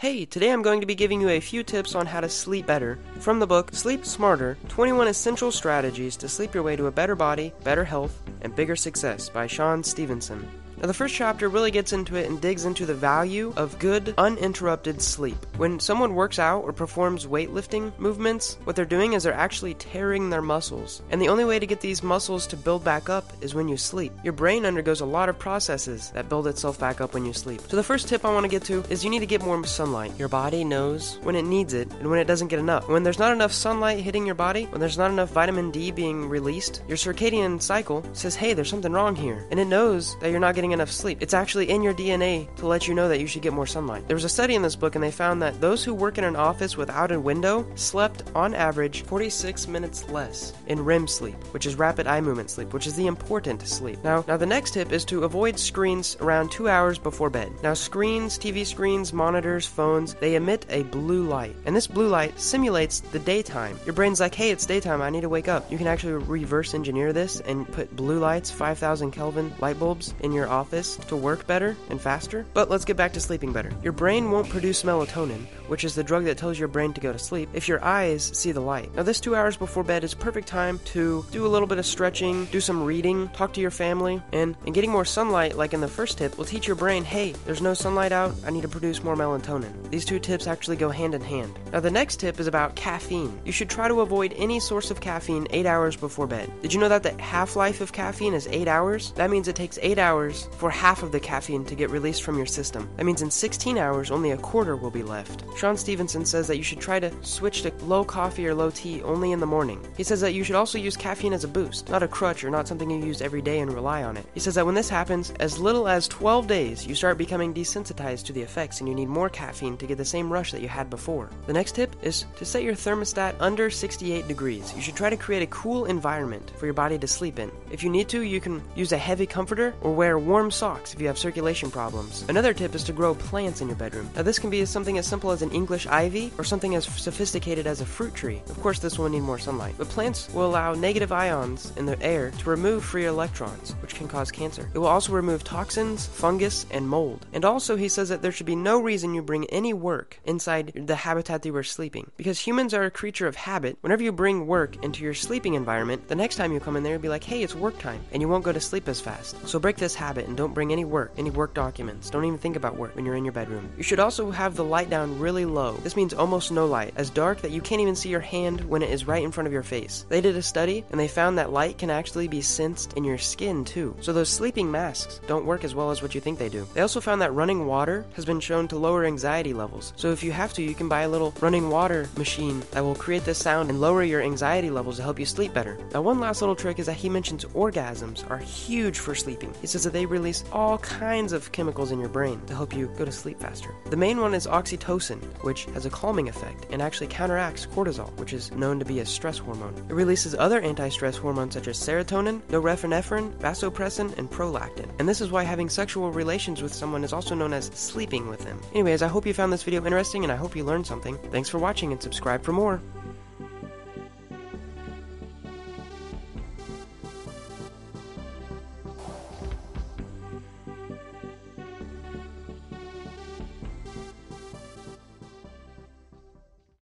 Hey, today I'm going to be giving you a few tips on how to sleep better from the book Sleep Smarter, 21 Essential Strategies to Sleep Your Way to a Better Body, Better Health, and Bigger Success by Shawn Stevenson. Now, the first chapter really gets into it and digs into the value of good, uninterrupted sleep. When someone works out or performs weightlifting movements, what they're doing is they're actually tearing their muscles. And the only way to get these muscles to build back up is when you sleep. Your brain undergoes a lot of processes that build itself back up when you sleep. So the first tip I want to get to is you need to get more sunlight. Your body knows when it needs it and when it doesn't get enough. When there's not enough sunlight hitting your body, when there's not enough vitamin D being released, your circadian cycle says, hey, there's something wrong here. And it knows that you're not getting enough sleep. It's actually in your DNA to let you know that you should get more sunlight. There was a study in this book and they found that those who work in an office without a window slept on average 46 minutes less in REM sleep, which is rapid eye movement sleep, which is the important sleep. Now the next tip is to avoid screens around 2 hours before bed. Now screens, TV screens, monitors, phones, they emit a blue light, and this blue light simulates the daytime. Your brain's like, hey, it's daytime, I need to wake up. You can actually reverse engineer this and put blue lights, 5,000 Kelvin light bulbs in your office to work better and faster. But let's get back to sleeping better. Your brain won't produce melatonin, which is the drug that tells your brain to go to sleep, if your eyes see the light. Now, this 2 hours before bed is perfect time to do a little bit of stretching, do some reading, talk to your family, and getting more sunlight, like in the first tip, will teach your brain, hey, there's no sunlight out, I need to produce more melatonin. These two tips actually go hand in hand. Now, the next tip is about caffeine. You should try to avoid any source of caffeine 8 hours before bed. Did you know that the half-life of caffeine is 8 hours? That means it takes 8 hours for half of the caffeine to get released from your system. That means in 16 hours, only a quarter will be left. Shawn Stevenson says that you should try to switch to low coffee or low tea only in the morning. He says that you should also use caffeine as a boost, not a crutch or not something you use every day and rely on it. He says that when this happens, as little as 12 days, you start becoming desensitized to the effects and you need more caffeine to get the same rush that you had before. The next tip is to set your thermostat under 68 degrees. You should try to create a cool environment for your body to sleep in. If you need to, you can use a heavy comforter or wear warm socks if you have circulation problems. Another tip is to grow plants in your bedroom. Now, this can be something as simple as an English ivy or something as sophisticated as a fruit tree. Of course, this will need more sunlight, but plants will allow negative ions in the air to remove free electrons, which can cause cancer. It will also remove toxins, fungus, and mold. And also, he says that there should be no reason you bring any work inside the habitat that you were sleeping, because humans are a creature of habit. Whenever you bring work into your sleeping environment, the next time you come in there, you'll be like, hey, it's work time, and you won't go to sleep as fast. So break this habit and don't bring any work documents. Don't even think about work when you're in your bedroom. You should also have the light down really low. This means almost no light, as dark that you can't even see your hand when it is right in front of your face. They did a study and they found that light can actually be sensed in your skin too. So those sleeping masks don't work as well as what you think they do. They also found that running water has been shown to lower anxiety levels. So if you have to, you can buy a little running water machine that will create this sound and lower your anxiety levels to help you sleep better. Now, one last little trick is that he mentions orgasms are huge for sleeping. He says that they release all kinds of chemicals in your brain to help you go to sleep faster. The main one is oxytocin, which has a calming effect and actually counteracts cortisol, which is known to be a stress hormone. It releases other anti-stress hormones such as serotonin, norepinephrine, vasopressin, and prolactin. And this is why having sexual relations with someone is also known as sleeping with them. Anyways, I hope you found this video interesting and I hope you learned something. Thanks for watching and subscribe for more.